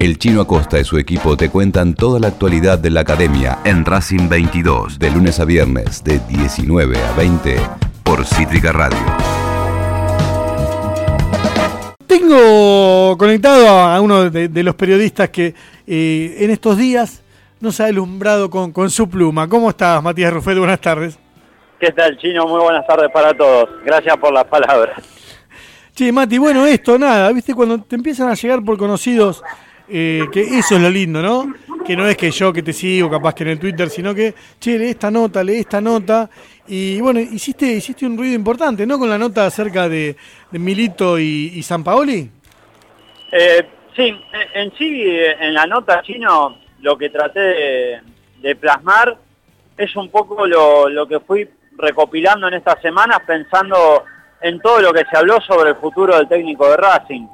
El Chino Acosta y su equipo te cuentan toda la actualidad de la academia en Racing 22, de lunes a viernes, de 19 a 20, por Cítrica Radio. Tengo conectado a uno de los periodistas que en estos días nos ha alumbrado con su pluma. ¿Cómo estás, Matías Rufet? Buenas tardes. ¿Qué tal, Chino? Muy buenas tardes para todos. Gracias por las palabras. Che, Mati, bueno, esto, nada, viste, cuando te empiezan a llegar por conocidos, que eso es lo lindo, ¿no? Que no es que yo que te sigo, capaz que en el Twitter, sino que, che, lee esta nota, y bueno, hiciste un ruido importante, ¿no? Con la nota acerca de Milito y Sampaoli. Sí, en la nota, Chino, lo que traté de plasmar es un poco lo que fui recopilando en estas semanas, pensando en todo lo que se habló sobre el futuro del técnico de Racing,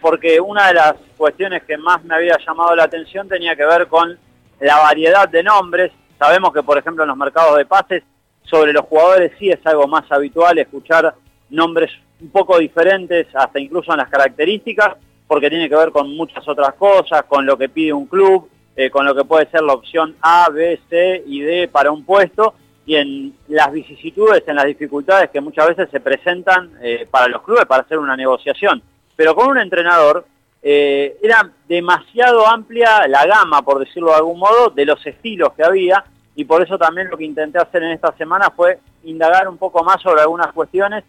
porque una de las cuestiones que más me había llamado la atención tenía que ver con la variedad de nombres. Sabemos que, por ejemplo, en los mercados de pases, sobre los jugadores sí es algo más habitual escuchar nombres un poco diferentes, hasta incluso en las características, porque tiene que ver con muchas otras cosas, con lo que pide un club, con lo que puede ser la opción A, B, C y D para un puesto, y en las vicisitudes, en las dificultades que muchas veces se presentan para los clubes para hacer una negociación. Pero con un entrenador era demasiado amplia la gama, por decirlo de algún modo, de los estilos que había, y por eso también lo que intenté hacer en esta semana fue indagar un poco más sobre algunas cuestiones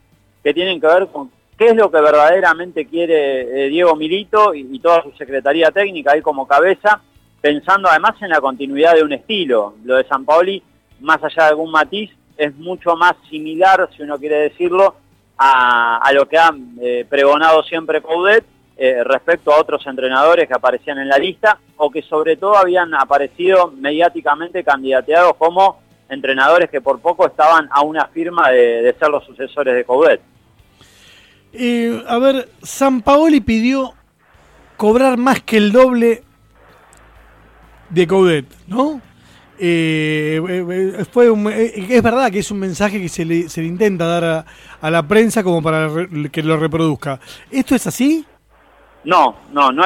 que tienen que ver con qué es lo que verdaderamente quiere Diego Milito y toda su secretaría técnica ahí como cabeza, pensando además en la continuidad de un estilo. Lo de Sampaoli, más allá de algún matiz, es mucho más similar, si uno quiere decirlo, a lo que ha pregonado siempre Coudet respecto a otros entrenadores que aparecían en la lista, o que sobre todo habían aparecido mediáticamente candidateados como entrenadores que por poco estaban a una firma de ser los sucesores de Coudet. A ver, Sampaoli pidió cobrar más que el doble de Coudet, ¿no? Es verdad que es un mensaje que se le intenta dar a la prensa como para que lo reproduzca. ¿Esto es así? No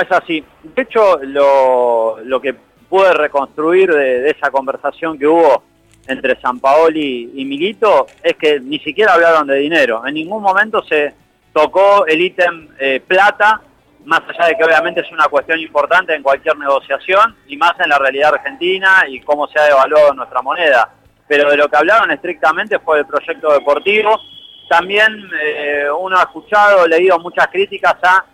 es así. De hecho, lo que pude reconstruir de esa conversación que hubo entre Sampaoli y Milito es que ni siquiera hablaron de dinero. En ningún momento se tocó el ítem plata, más allá de que obviamente es una cuestión importante en cualquier negociación, y más en la realidad argentina y cómo se ha devaluado nuestra moneda. Pero de lo que hablaron estrictamente fue del proyecto deportivo. También uno ha escuchado, leído muchas críticas a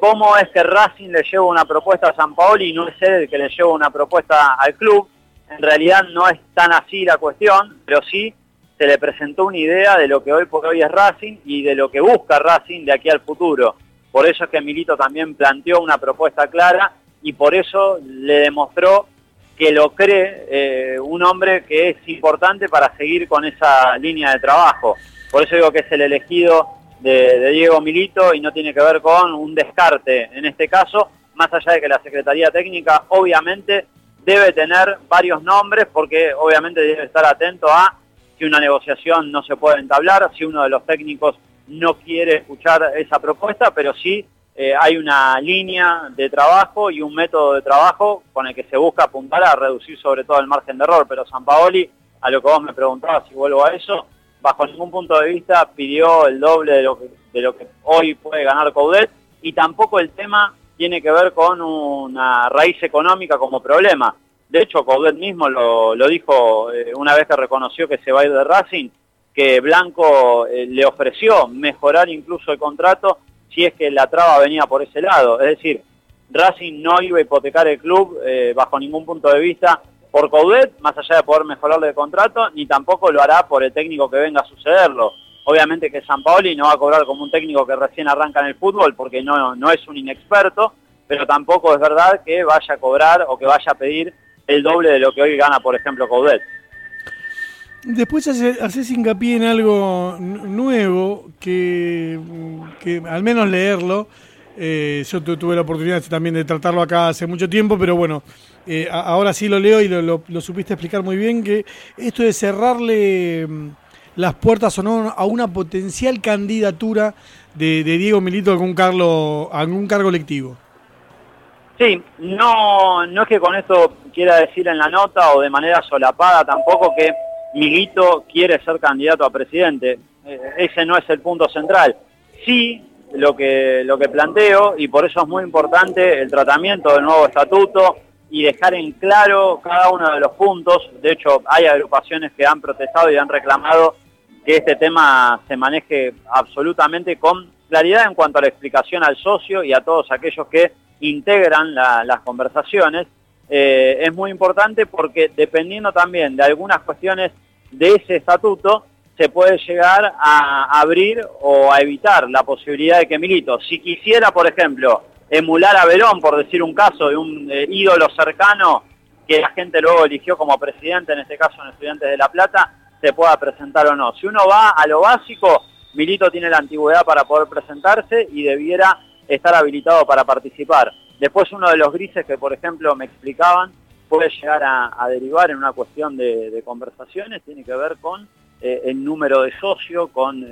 cómo es que Racing le lleva una propuesta a Sampaoli y no es él el que le lleva una propuesta al club. En realidad no es tan así la cuestión, pero sí se le presentó una idea de lo que hoy por hoy es Racing y de lo que busca Racing de aquí al futuro. Por eso es que Milito también planteó una propuesta clara y por eso le demostró que lo cree un hombre que es importante para seguir con esa línea de trabajo. Por eso digo que es el elegido de Diego Milito y no tiene que ver con un descarte en este caso, más allá de que la Secretaría Técnica obviamente debe tener varios nombres, porque obviamente debe estar atento a si una negociación no se puede entablar, si uno de los técnicos no quiere escuchar esa propuesta, pero sí hay una línea de trabajo y un método de trabajo con el que se busca apuntar a reducir sobre todo el margen de error. Pero Sampaoli, a lo que vos me preguntabas, si vuelvo a eso, bajo ningún punto de vista pidió el doble de lo que hoy puede ganar Coudet, y tampoco el tema tiene que ver con una raíz económica como problema. De hecho, Coudet mismo lo dijo una vez que reconoció que se va a ir de Racing, que Blanco le ofreció mejorar incluso el contrato si es que la traba venía por ese lado. Es decir, Racing no iba a hipotecar el club bajo ningún punto de vista por Coudet, más allá de poder mejorarle el contrato, ni tampoco lo hará por el técnico que venga a sucederlo. Obviamente que Sampaoli no va a cobrar como un técnico que recién arranca en el fútbol, porque no es un inexperto, pero tampoco es verdad que vaya a cobrar o que vaya a pedir el doble de lo que hoy gana, por ejemplo, Coudet. Después haces hincapié en algo nuevo que al menos leerlo, yo tuve la oportunidad también de tratarlo acá hace mucho tiempo, pero bueno, ahora sí lo leo y lo supiste explicar muy bien, que esto de cerrarle las puertas o no a una potencial candidatura de Diego Milito a algún cargo electivo. Sí, no es que con esto quiera decir en la nota o de manera solapada tampoco que Milito quiere ser candidato a presidente. Ese no es el punto central. Sí, lo que planteo, y por eso es muy importante el tratamiento del nuevo estatuto y dejar en claro cada uno de los puntos. De hecho, hay agrupaciones que han protestado y han reclamado que este tema se maneje absolutamente con claridad en cuanto a la explicación al socio y a todos aquellos que integran las conversaciones. Es muy importante porque dependiendo también de algunas cuestiones de ese estatuto, se puede llegar a abrir o a evitar la posibilidad de que Milito, si quisiera, por ejemplo, emular a Verón, por decir un caso, de un ídolo cercano que la gente luego eligió como presidente, en este caso en Estudiantes de La Plata, se pueda presentar o no. Si uno va a lo básico, Milito tiene la antigüedad para poder presentarse y debiera estar habilitado para participar. Después, uno de los grises que, por ejemplo, me explicaban, puede llegar a derivar en una cuestión de conversaciones, tiene que ver con el número de socio, con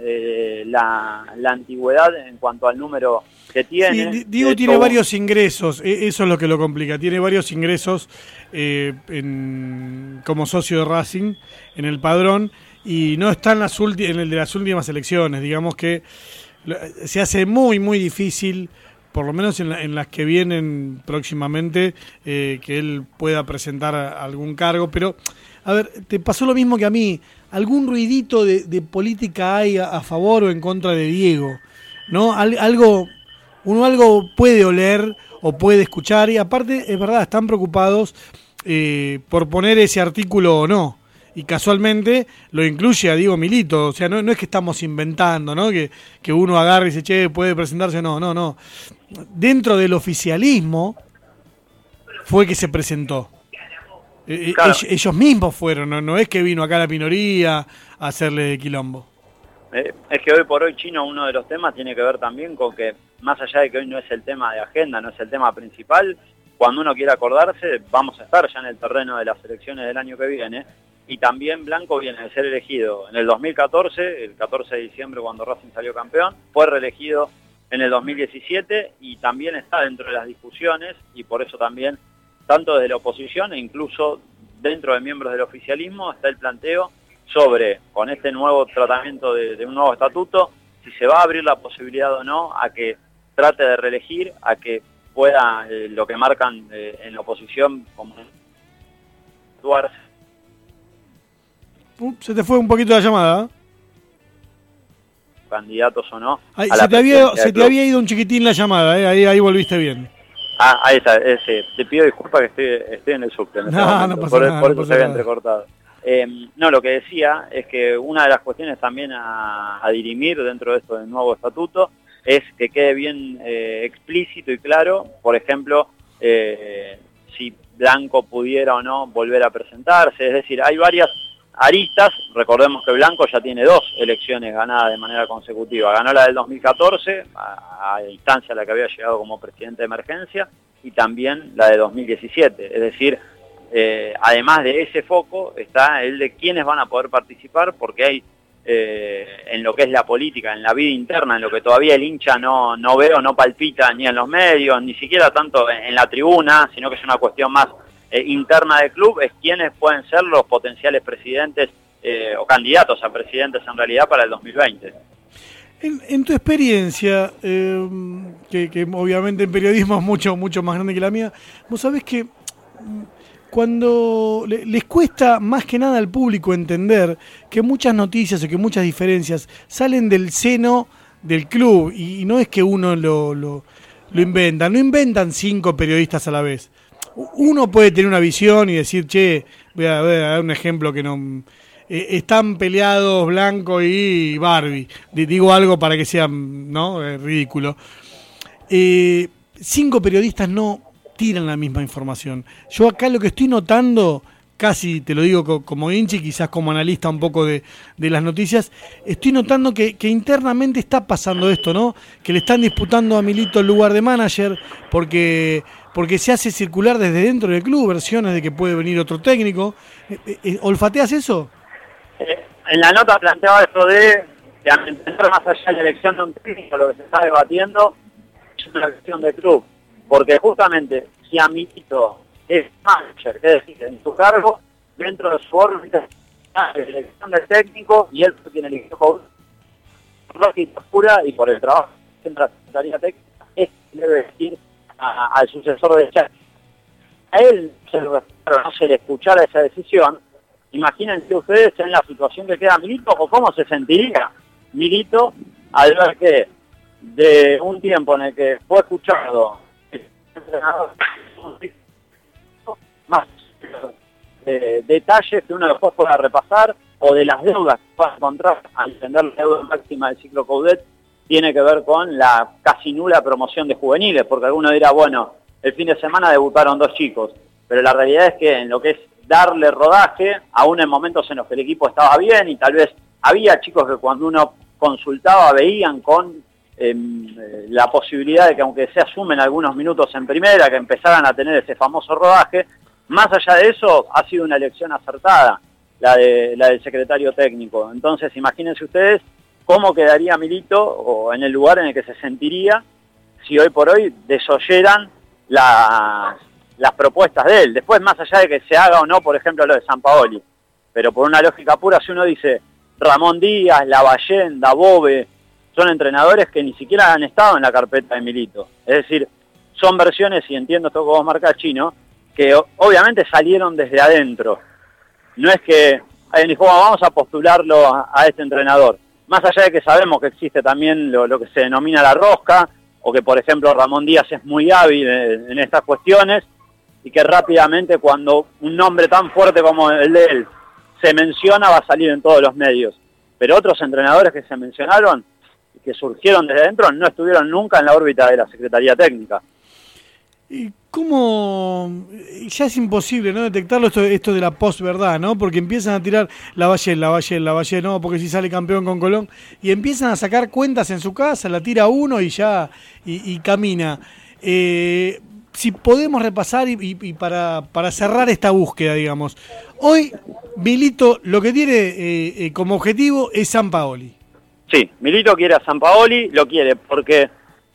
la antigüedad en cuanto al número que tiene. Sí, Diego tiene varios ingresos, eso es lo que lo complica, tiene varios ingresos como socio de Racing en el padrón, y no está en el de las últimas elecciones. Digamos que se hace muy, muy difícil, por lo menos en las que vienen próximamente, que él pueda presentar algún cargo. Pero, a ver, te pasó lo mismo que a mí. ¿Algún ruidito de política hay a favor o en contra de Diego? ¿No? Algo puede oler o puede escuchar. Y aparte, es verdad, están preocupados por poner ese artículo o no. Y casualmente lo incluye a Diego Milito. O sea, no es que estamos inventando, ¿no? Que uno agarre y dice, che, puede presentarse. No. Dentro del oficialismo fue que se presentó. Claro. Ellos mismos fueron, no es que vino acá la minoría a hacerle quilombo. Es que hoy por hoy, Chino, uno de los temas tiene que ver también con que, más allá de que hoy no es el tema de agenda, no es el tema principal, cuando uno quiera acordarse, vamos a estar ya en el terreno de las elecciones del año que viene. Y también Blanco viene de ser elegido en el 2014, el 14 de diciembre cuando Racing salió campeón, fue reelegido en el 2017 y también está dentro de las discusiones, y por eso también, tanto desde la oposición e incluso dentro de miembros del oficialismo, está el planteo sobre, con este nuevo tratamiento de un nuevo estatuto, si se va a abrir la posibilidad o no a que trate de reelegir, a que pueda, lo que marcan en la oposición, como actuarse. Se te fue un poquito la llamada. Candidatos o no. Ay, se te había ido un chiquitín la llamada, ¿eh? Ahí volviste bien. Ah, ahí está. Te pido disculpas que estoy en el subte. Por eso se había entrecortado. Lo que decía es que una de las cuestiones también a dirimir dentro de esto del nuevo estatuto es que quede bien explícito y claro, por ejemplo, si Blanco pudiera o no volver a presentarse. Es decir, hay varias aristas. Recordemos que Blanco ya tiene 2 elecciones ganadas de manera consecutiva. Ganó la del 2014, a instancia a la que había llegado como presidente de emergencia, y también la de 2017. Es decir, además de ese foco está el de quiénes van a poder participar, porque hay, en lo que es la política, en la vida interna, en lo que todavía el hincha no ve o no palpita ni en los medios, ni siquiera tanto en la tribuna, sino que es una cuestión más interna del club, es quienes pueden ser los potenciales presidentes o candidatos a presidentes en realidad para el 2020. En tu experiencia, que obviamente en periodismo es mucho más grande que la mía, vos sabés que cuando les cuesta más que nada al público entender que muchas noticias o que muchas diferencias salen del seno del club, y no es que uno lo inventa, no inventan 5 periodistas a la vez. Uno puede tener una visión y decir, che, voy a dar un ejemplo que no... están peleados Blanco y Barbie. Digo algo para que sea, ¿no?, ridículo. 5 periodistas no tiran la misma información. Yo acá lo que estoy notando, casi te lo digo como hinchi, quizás como analista un poco de las noticias, estoy notando que internamente está pasando esto, ¿no? Que le están disputando a Milito el lugar de manager porque se hace circular desde dentro del club versiones de que puede venir otro técnico. ¿Olfateas eso? En la nota planteaba eso de entender más allá de la elección de un técnico, lo que se está debatiendo es una elección de club. Porque justamente, si a Milito es manager, es decir, en su cargo, dentro de su órbita, es elección del técnico, y él fue quien eligió por lógica pura y por el trabajo que entra en la tarea técnica, es que debe decir al sucesor de Charles. A él se lo no se le escuchara esa decisión. Imagínense ustedes en la situación que queda Milito, o cómo se sentiría Milito al ver que de un tiempo en el que fue escuchado más detalles que uno después pueda repasar, o de las deudas que va a encontrar al entender la deuda máxima del ciclo Coudet, tiene que ver con la casi nula promoción de juveniles, porque alguno dirá, bueno, el fin de semana debutaron 2 chicos, pero la realidad es que en lo que es darle rodaje, aún en momentos en los que el equipo estaba bien, y tal vez había chicos que cuando uno consultaba veían con la posibilidad de que aunque se asumen algunos minutos en primera, que empezaran a tener ese famoso rodaje. Más allá de eso, ha sido una elección acertada la del secretario técnico. Entonces, imagínense ustedes cómo quedaría Milito, o en el lugar en el que se sentiría, si hoy por hoy desoyeran las propuestas de él. Después, más allá de que se haga o no, por ejemplo, lo de Sampaoli. Pero por una lógica pura, si uno dice Ramón Díaz, La Vallenda, Bobe, son entrenadores que ni siquiera han estado en la carpeta de Milito. Es decir, son versiones, y entiendo esto que vos marcás, Chino, que obviamente salieron desde adentro. No es que alguien dijo, vamos a postularlo a este entrenador. Más allá de que sabemos que existe también lo que se denomina la rosca, o que por ejemplo Ramón Díaz es muy hábil en estas cuestiones, y que rápidamente cuando un nombre tan fuerte como el de él se menciona, va a salir en todos los medios. Pero otros entrenadores que se mencionaron, que surgieron desde adentro, no estuvieron nunca en la órbita de la Secretaría Técnica. ¿Y cómo? Ya es imposible no detectarlo esto de la posverdad, ¿no? Porque empiezan a tirar La Vallée, no, porque si sale campeón con Colón, y empiezan a sacar cuentas en su casa, la tira uno y ya, y camina. Si podemos repasar y para cerrar esta búsqueda, digamos, hoy Milito lo que tiene como objetivo es Sampaoli. Sí, Milito quiere a Sampaoli, lo quiere porque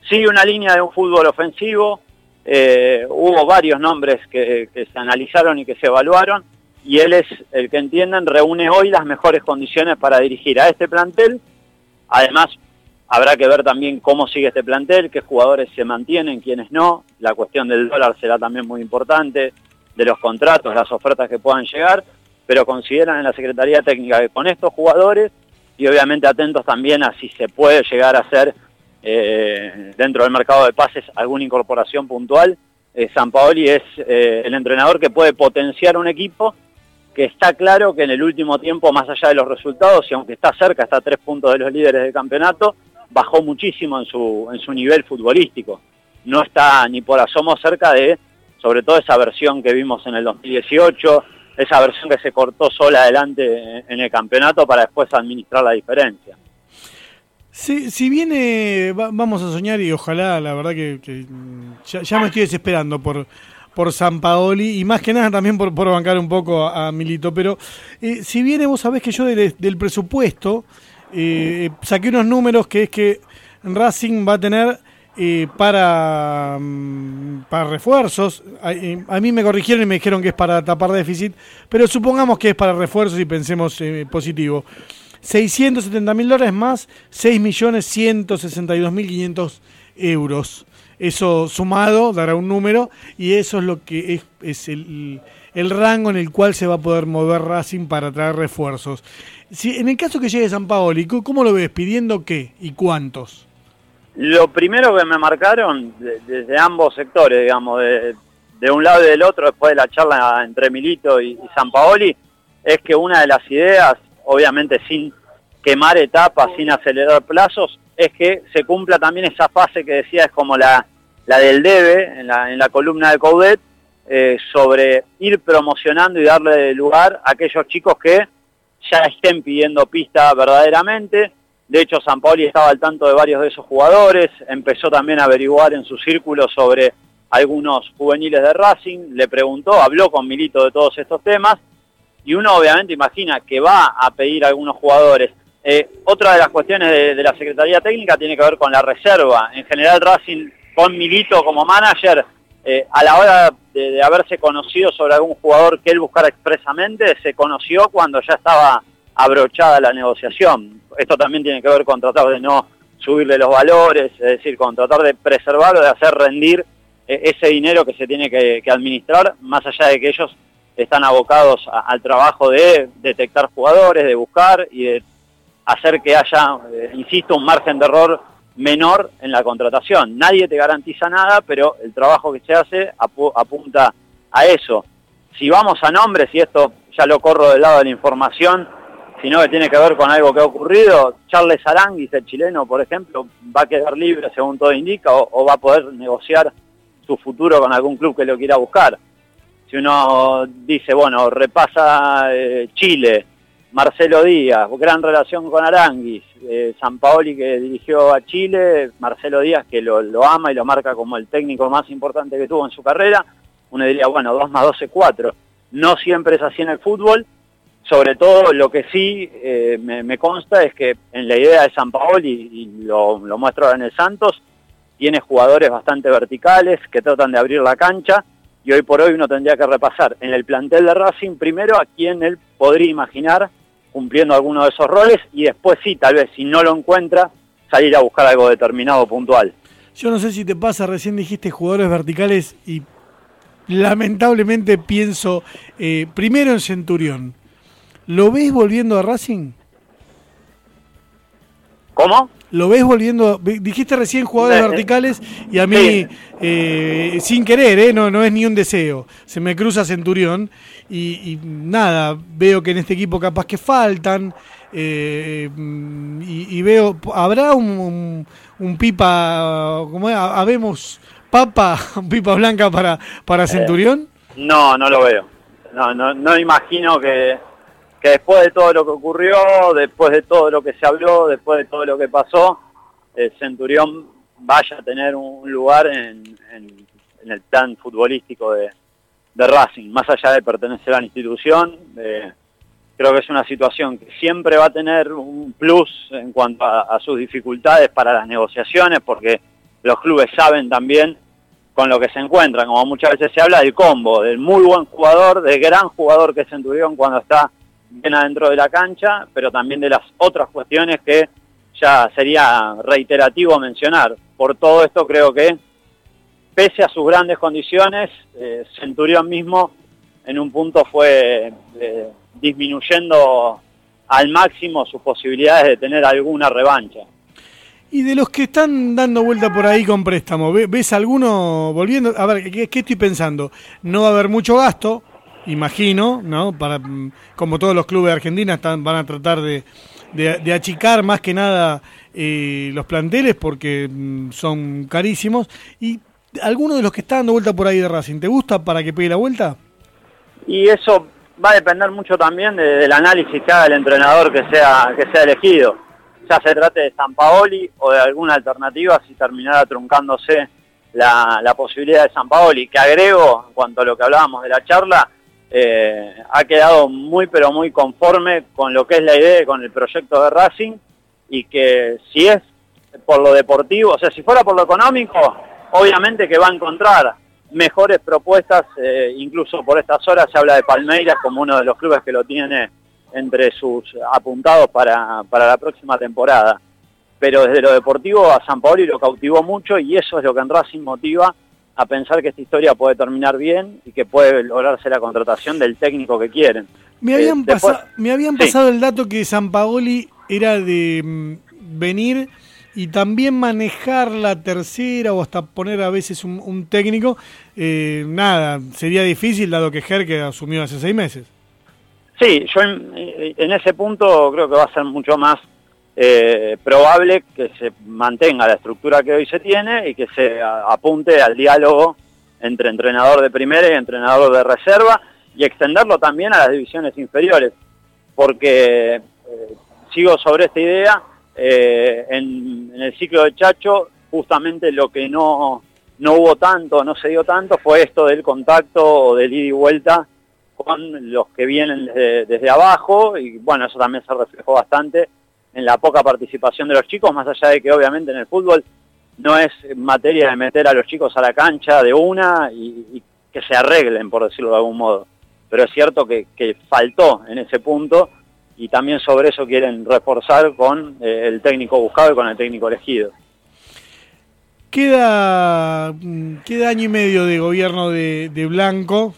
sigue una línea de un fútbol ofensivo. Hubo varios nombres que se analizaron y que se evaluaron, y él es el que entienden reúne hoy las mejores condiciones para dirigir a este plantel. Además, habrá que ver también cómo sigue este plantel, qué jugadores se mantienen, quiénes no. La cuestión del dólar será también muy importante, de los contratos, las ofertas que puedan llegar, pero consideran en la Secretaría Técnica que con estos jugadores, y obviamente atentos también a si se puede llegar a hacer dentro del mercado de pases alguna incorporación puntual, Sampaoli es el entrenador que puede potenciar un equipo que está claro que en el último tiempo, más allá de los resultados, y aunque está cerca, está a 3 puntos de los líderes del campeonato, bajó muchísimo en su nivel futbolístico. No está ni por asomo cerca de, sobre todo, esa versión que vimos en el 2018, esa versión que se cortó sola adelante en el campeonato para después administrar la diferencia. Si viene, vamos a soñar, y ojalá, la verdad que ya me estoy desesperando por Sampaoli, y más que nada también por bancar un poco a Milito, pero si viene, vos sabés que yo del presupuesto saqué unos números, que es que Racing va a tener para refuerzos, a mí me corrigieron y me dijeron que es para tapar déficit, pero supongamos que es para refuerzos y pensemos positivo. $670.000 más $6.162.500. Eso sumado dará un número, y eso es lo que es el rango en el cual se va a poder mover Racing para traer refuerzos. Si, en el caso que llegue Sampaoli, ¿cómo lo ves? ¿Pidiendo qué y cuántos? Lo primero que me marcaron desde ambos sectores, digamos, de un lado y del otro, después de la charla entre Milito y Sampaoli, es que una de las ideas, obviamente sin quemar etapas, sin acelerar plazos, es que se cumpla también esa fase que decía, es como la del debe, en la columna de Coudet, sobre ir promocionando y darle lugar a aquellos chicos que ya estén pidiendo pista verdaderamente. De hecho, Sampaoli estaba al tanto de varios de esos jugadores, empezó también a averiguar en su círculo sobre algunos juveniles de Racing, le preguntó, habló con Milito de todos estos temas, y uno obviamente imagina que va a pedir a algunos jugadores. Otra de las cuestiones de la Secretaría Técnica tiene que ver con la reserva. En general Racing con Milito como manager, a la hora de haberse conocido sobre algún jugador que él buscara expresamente, se conoció cuando ya estaba abrochada la negociación. Esto también tiene que ver con tratar de no subirle los valores, es decir, con tratar de preservarlo, de hacer rendir ese dinero que se tiene que administrar, más allá de que ellos están abocados al trabajo de detectar jugadores, de buscar y de hacer que haya, insisto, un margen de error menor en la contratación. Nadie te garantiza nada, pero el trabajo que se hace apunta a eso. Si vamos a nombres, y esto ya lo corro del lado de la información, sino que tiene que ver con algo que ha ocurrido, Charles Aránguiz, el chileno, por ejemplo, va a quedar libre, según todo indica, o va a poder negociar su futuro con algún club que lo quiera buscar. Si uno dice, bueno, repasa Chile, Marcelo Díaz, gran relación con Aránguiz, Sampaoli que dirigió a Chile, Marcelo Díaz que lo ama y lo marca como el técnico más importante que tuvo en su carrera, uno diría, bueno, 2 más 2 es 4. No siempre es así en el fútbol. Sobre todo lo que sí me consta es que en la idea de Sampaoli, y lo muestro ahora en el Santos, tiene jugadores bastante verticales que tratan de abrir la cancha, y hoy por hoy uno tendría que repasar en el plantel de Racing primero a quién él podría imaginar cumpliendo alguno de esos roles, y después sí, tal vez si no lo encuentra, salir a buscar algo determinado puntual. Yo no sé si te pasa, recién dijiste jugadores verticales y lamentablemente pienso primero en Centurión. ¿Lo ves volviendo a Racing? ¿Cómo? ¿Lo ves volviendo? Dijiste recién jugadores verticales y a mí, sí. Sin querer, no es ni un deseo. Se me cruza Centurión y nada, veo que en este equipo capaz que faltan y veo, ¿habrá un pipa, como habemos papa, un pipa blanca para Centurión? No lo veo. No imagino que después de todo lo que ocurrió, después de todo lo que se habló, después de todo lo que pasó, Centurión vaya a tener un lugar en el plan futbolístico de Racing, más allá de pertenecer a la institución. Creo que es una situación que siempre va a tener un plus en cuanto a sus dificultades para las negociaciones, porque los clubes saben también con lo que se encuentran, como muchas veces se habla del combo, del muy buen jugador, del gran jugador que es Centurión cuando está bien adentro de la cancha, pero también de las otras cuestiones que ya sería reiterativo mencionar. Por todo esto creo que, pese a sus grandes condiciones, Centurión mismo en un punto fue disminuyendo al máximo sus posibilidades de tener alguna revancha. Y de los que están dando vuelta por ahí con préstamo, ¿ves alguno volviendo? A ver, ¿qué estoy pensando? No va a haber mucho gasto, imagino, ¿no? Para, como todos los clubes de Argentina van a tratar de achicar más que nada los planteles porque son carísimos. ¿Y alguno de los que está dando vuelta por ahí de Racing te gusta para que pegue la vuelta? Y eso va a depender mucho también del análisis que haga el entrenador que sea elegido, ya se trate de Sampaoli o de alguna alternativa si terminara truncándose la posibilidad de Sampaoli, que agrego en cuanto a lo que hablábamos de la charla. Ha quedado muy pero muy conforme con lo que es la idea, con el proyecto de Racing, y que si es por lo deportivo, o sea, si fuera por lo económico, obviamente que va a encontrar mejores propuestas, incluso por estas horas se habla de Palmeiras como uno de los clubes que lo tiene entre sus apuntados para la próxima temporada, pero desde lo deportivo a Sampaoli lo cautivó mucho y eso es lo que en Racing motiva a pensar que esta historia puede terminar bien y que puede lograrse la contratación del técnico que quieren. Me habían pasado el dato que Sampaoli era de venir y también manejar la tercera o hasta poner a veces un técnico. Nada, sería difícil dado que Gerke asumió hace 6 meses. Sí, yo en ese punto creo que va a ser mucho más probable que se mantenga la estructura que hoy se tiene y que se apunte al diálogo entre entrenador de primera y entrenador de reserva y extenderlo también a las divisiones inferiores, porque sigo sobre esta idea en el ciclo de Chacho justamente lo que no hubo tanto, no se dio tanto fue esto del contacto o del ida y vuelta con los que vienen desde abajo, y bueno, eso también se reflejó bastante en la poca participación de los chicos, más allá de que obviamente en el fútbol no es materia de meter a los chicos a la cancha de una y que se arreglen, por decirlo de algún modo. Pero es cierto que faltó en ese punto y también sobre eso quieren reforzar con el técnico buscado y con el técnico elegido. Queda año y medio de gobierno de Blanco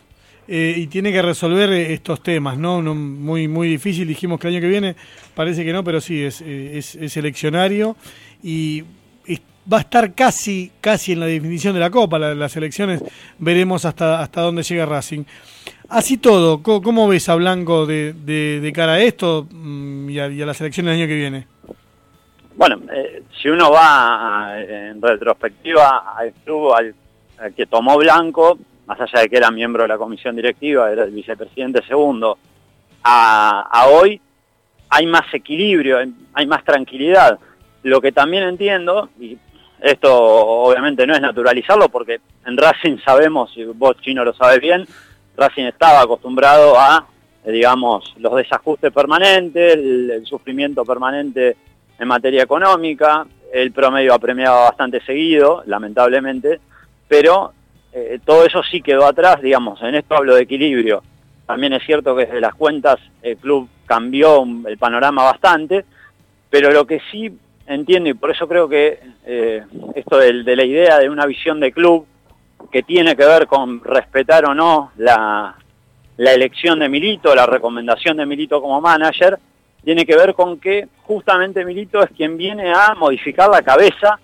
y tiene que resolver estos temas, ¿no? Muy, muy difícil, dijimos que el año que viene, parece que no, pero sí, es eleccionario y va a estar casi en la definición de la Copa. Las elecciones, veremos hasta dónde llega Racing. Así todo, ¿cómo ves a Blanco de cara a esto y a las elecciones del año que viene? Bueno, si uno va en retrospectiva al club al que tomó Blanco, más allá de que era miembro de la comisión directiva, era el vicepresidente segundo, a hoy hay más equilibrio, hay más tranquilidad. Lo que también entiendo, y esto obviamente no es naturalizarlo, porque en Racing sabemos, y vos, Chino, lo sabés bien, Racing estaba acostumbrado a, digamos, los desajustes permanentes, el sufrimiento permanente en materia económica, el promedio apremiaba bastante seguido, lamentablemente, pero todo eso sí quedó atrás, digamos, en esto hablo de equilibrio. También es cierto que desde las cuentas el club cambió el panorama bastante, pero lo que sí entiendo, y por eso creo que esto de la idea de una visión de club que tiene que ver con respetar o no la elección de Milito, la recomendación de Milito como manager, tiene que ver con que justamente Milito es quien viene a modificar la cabeza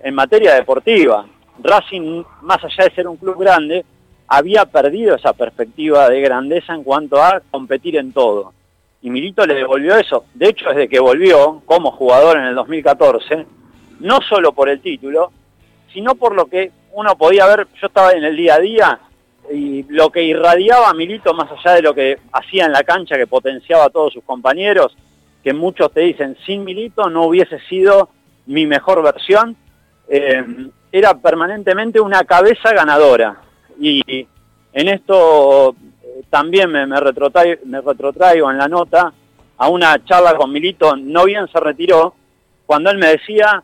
en materia deportiva. Racing, más allá de ser un club grande, había perdido esa perspectiva de grandeza en cuanto a competir en todo. Y Milito le devolvió eso. De hecho, desde que volvió como jugador en el 2014, no solo por el título, sino por lo que uno podía ver. Yo estaba en el día a día y lo que irradiaba a Milito, más allá de lo que hacía en la cancha, que potenciaba a todos sus compañeros, que muchos te dicen, sin Milito no hubiese sido mi mejor versión, era permanentemente una cabeza ganadora. Y en esto también me retrotraigo en la nota a una charla con Milito, no bien se retiró, cuando él me decía,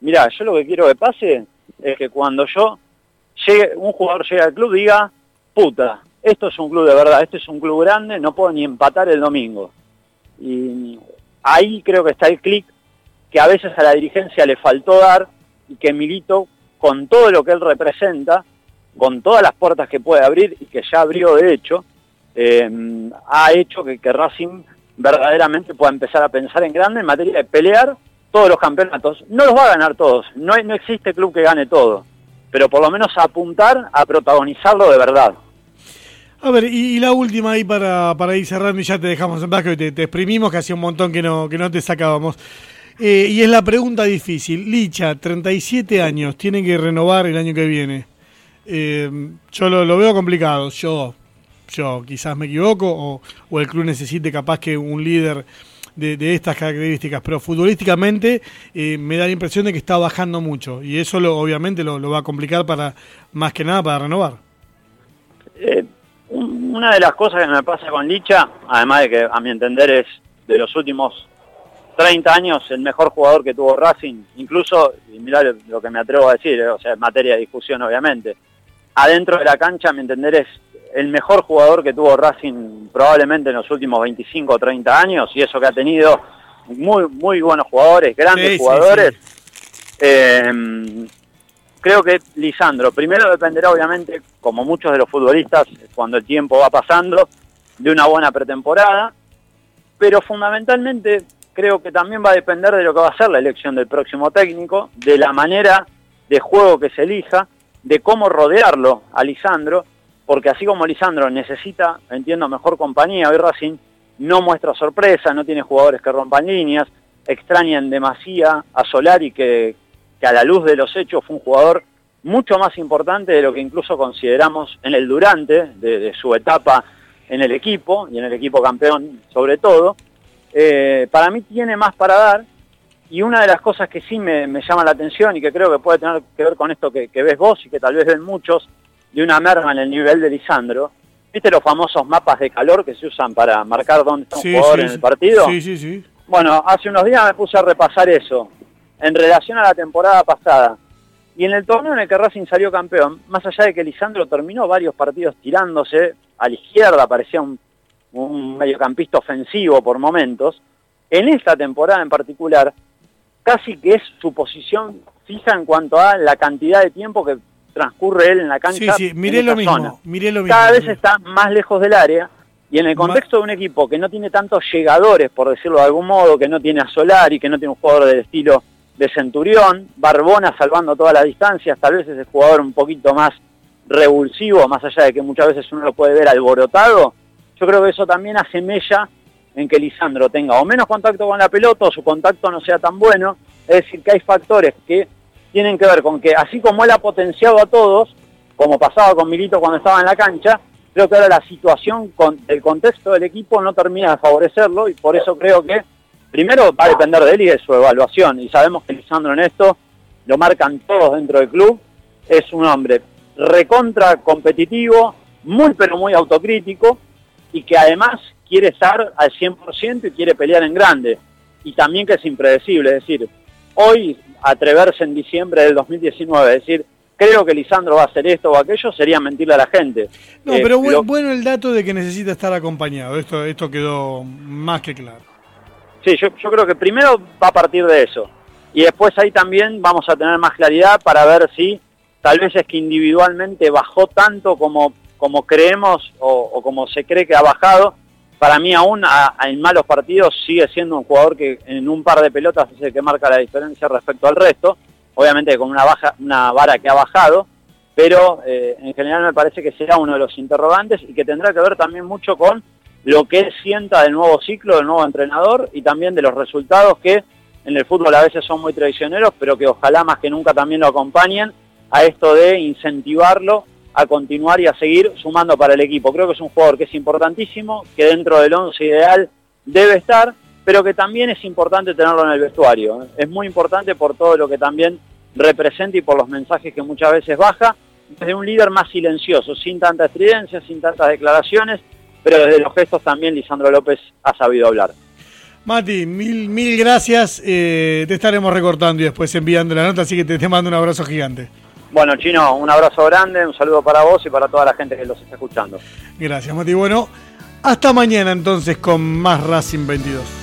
mirá, yo lo que quiero que pase es que cuando yo llegue, un jugador llega al club, diga, puta, esto es un club de verdad, esto es un club grande, no puedo ni empatar el domingo. Y ahí creo que está el clic que a veces a la dirigencia le faltó dar, y que Milito, con todo lo que él representa, con todas las puertas que puede abrir, y que ya abrió de hecho, ha hecho que Racing verdaderamente pueda empezar a pensar en grande en materia de pelear todos los campeonatos. No los va a ganar todos, no existe club que gane todo, pero por lo menos a apuntar a protagonizarlo de verdad. A ver, y la última ahí para ir cerrando, y ya te dejamos en básquet, te exprimimos, que hacía un montón que no te sacábamos. Y es la pregunta difícil. Licha, 37 años, tiene que renovar el año que viene. Yo lo veo complicado. Yo quizás me equivoco, o el club necesite capaz que un líder de estas características, pero futbolísticamente me da la impresión de que está bajando mucho, y eso obviamente lo va a complicar, para más que nada para renovar. Una de las cosas que me pasa con Licha, además de que a mi entender es de los últimos 30 años el mejor jugador que tuvo Racing, incluso, y mirá lo que me atrevo a decir, o sea, en materia de discusión obviamente, adentro de la cancha a mi entender es el mejor jugador que tuvo Racing probablemente en los últimos 25 o 30 años, y eso que ha tenido muy, muy buenos jugadores, grandes jugadores. Sí. Creo que Lisandro, primero dependerá obviamente, como muchos de los futbolistas, cuando el tiempo va pasando, de una buena pretemporada, pero fundamentalmente creo que también va a depender de lo que va a ser la elección del próximo técnico, de la manera de juego que se elija, de cómo rodearlo a Lisandro, porque así como Lisandro necesita, entiendo, mejor compañía, hoy Racing no muestra sorpresa, no tiene jugadores que rompan líneas, extrañan demasiado a Solari, que a la luz de los hechos fue un jugador mucho más importante de lo que incluso consideramos en el durante de su etapa en el equipo, y en el equipo campeón sobre todo. Para mí tiene más para dar, y una de las cosas que sí me llama la atención, y que creo que puede tener que ver con esto que ves vos y que tal vez ven muchos, de una merma en el nivel de Lisandro. ¿Viste los famosos mapas de calor que se usan para marcar dónde está un jugador en el partido? Sí. Bueno, hace unos días me puse a repasar eso. En relación a la temporada pasada, Y en el torneo en el que Racing salió campeón, más allá de que Lisandro terminó varios partidos tirándose a la izquierda, parecía un mediocampista ofensivo por momentos, en esta temporada en particular casi que es su posición fija en cuanto a la cantidad de tiempo que transcurre él en la cancha. Sí, sí, miré lo mismo. Cada vez está más lejos del área, y en el contexto de un equipo que no tiene tantos llegadores, por decirlo de algún modo, que no tiene a Solari, que no tiene un jugador del estilo de Centurión, Barbona salvando todas las distancias, tal vez es el jugador un poquito más revulsivo, más allá de que muchas veces uno lo puede ver alborotado, yo creo que eso también hace mella en que Lisandro tenga o menos contacto con la pelota, o su contacto no sea tan bueno, es decir, que hay factores que tienen que ver con que, así como él ha potenciado a todos, como pasaba con Milito cuando estaba en la cancha, creo que ahora la situación, con el contexto del equipo, no termina de favorecerlo, y por eso creo que primero va a depender de él y de su evaluación, y sabemos que Lisandro en esto, lo marcan todos dentro del club, es un hombre recontra competitivo, muy pero muy autocrítico, y que además quiere estar al 100% y quiere pelear en grande, y también que es impredecible, es decir, hoy atreverse en diciembre del 2019, es decir, creo que Lisandro va a hacer esto o aquello, sería mentirle a la gente. No, pero bueno el dato de que necesita estar acompañado, esto quedó más que claro. Sí, yo creo que primero va a partir de eso. Y después ahí también vamos a tener más claridad para ver si tal vez es que individualmente bajó tanto como creemos o como se cree que ha bajado. Para mí aún en malos partidos sigue siendo un jugador que en un par de pelotas es el que marca la diferencia respecto al resto. Obviamente con una vara que ha bajado, pero en general me parece que será uno de los interrogantes y que tendrá que ver también mucho con lo que él sienta del nuevo ciclo, del nuevo entrenador, y también de los resultados que en el fútbol a veces son muy traicioneros, pero que ojalá más que nunca también lo acompañen a esto de incentivarlo a continuar y a seguir sumando para el equipo. Creo que es un jugador que es importantísimo, que dentro del once ideal debe estar, pero que también es importante tenerlo en el vestuario. Es muy importante por todo lo que también representa y por los mensajes que muchas veces baja, desde un líder más silencioso, sin tanta estridencia, sin tantas declaraciones, pero desde los gestos también Lisandro López ha sabido hablar. Mati, mil gracias. Te estaremos recortando y después enviando la nota, así que te mando un abrazo gigante. Bueno, Chino, un abrazo grande, un saludo para vos y para toda la gente que los está escuchando. Gracias, Mati. Bueno, hasta mañana entonces con más Racing 22.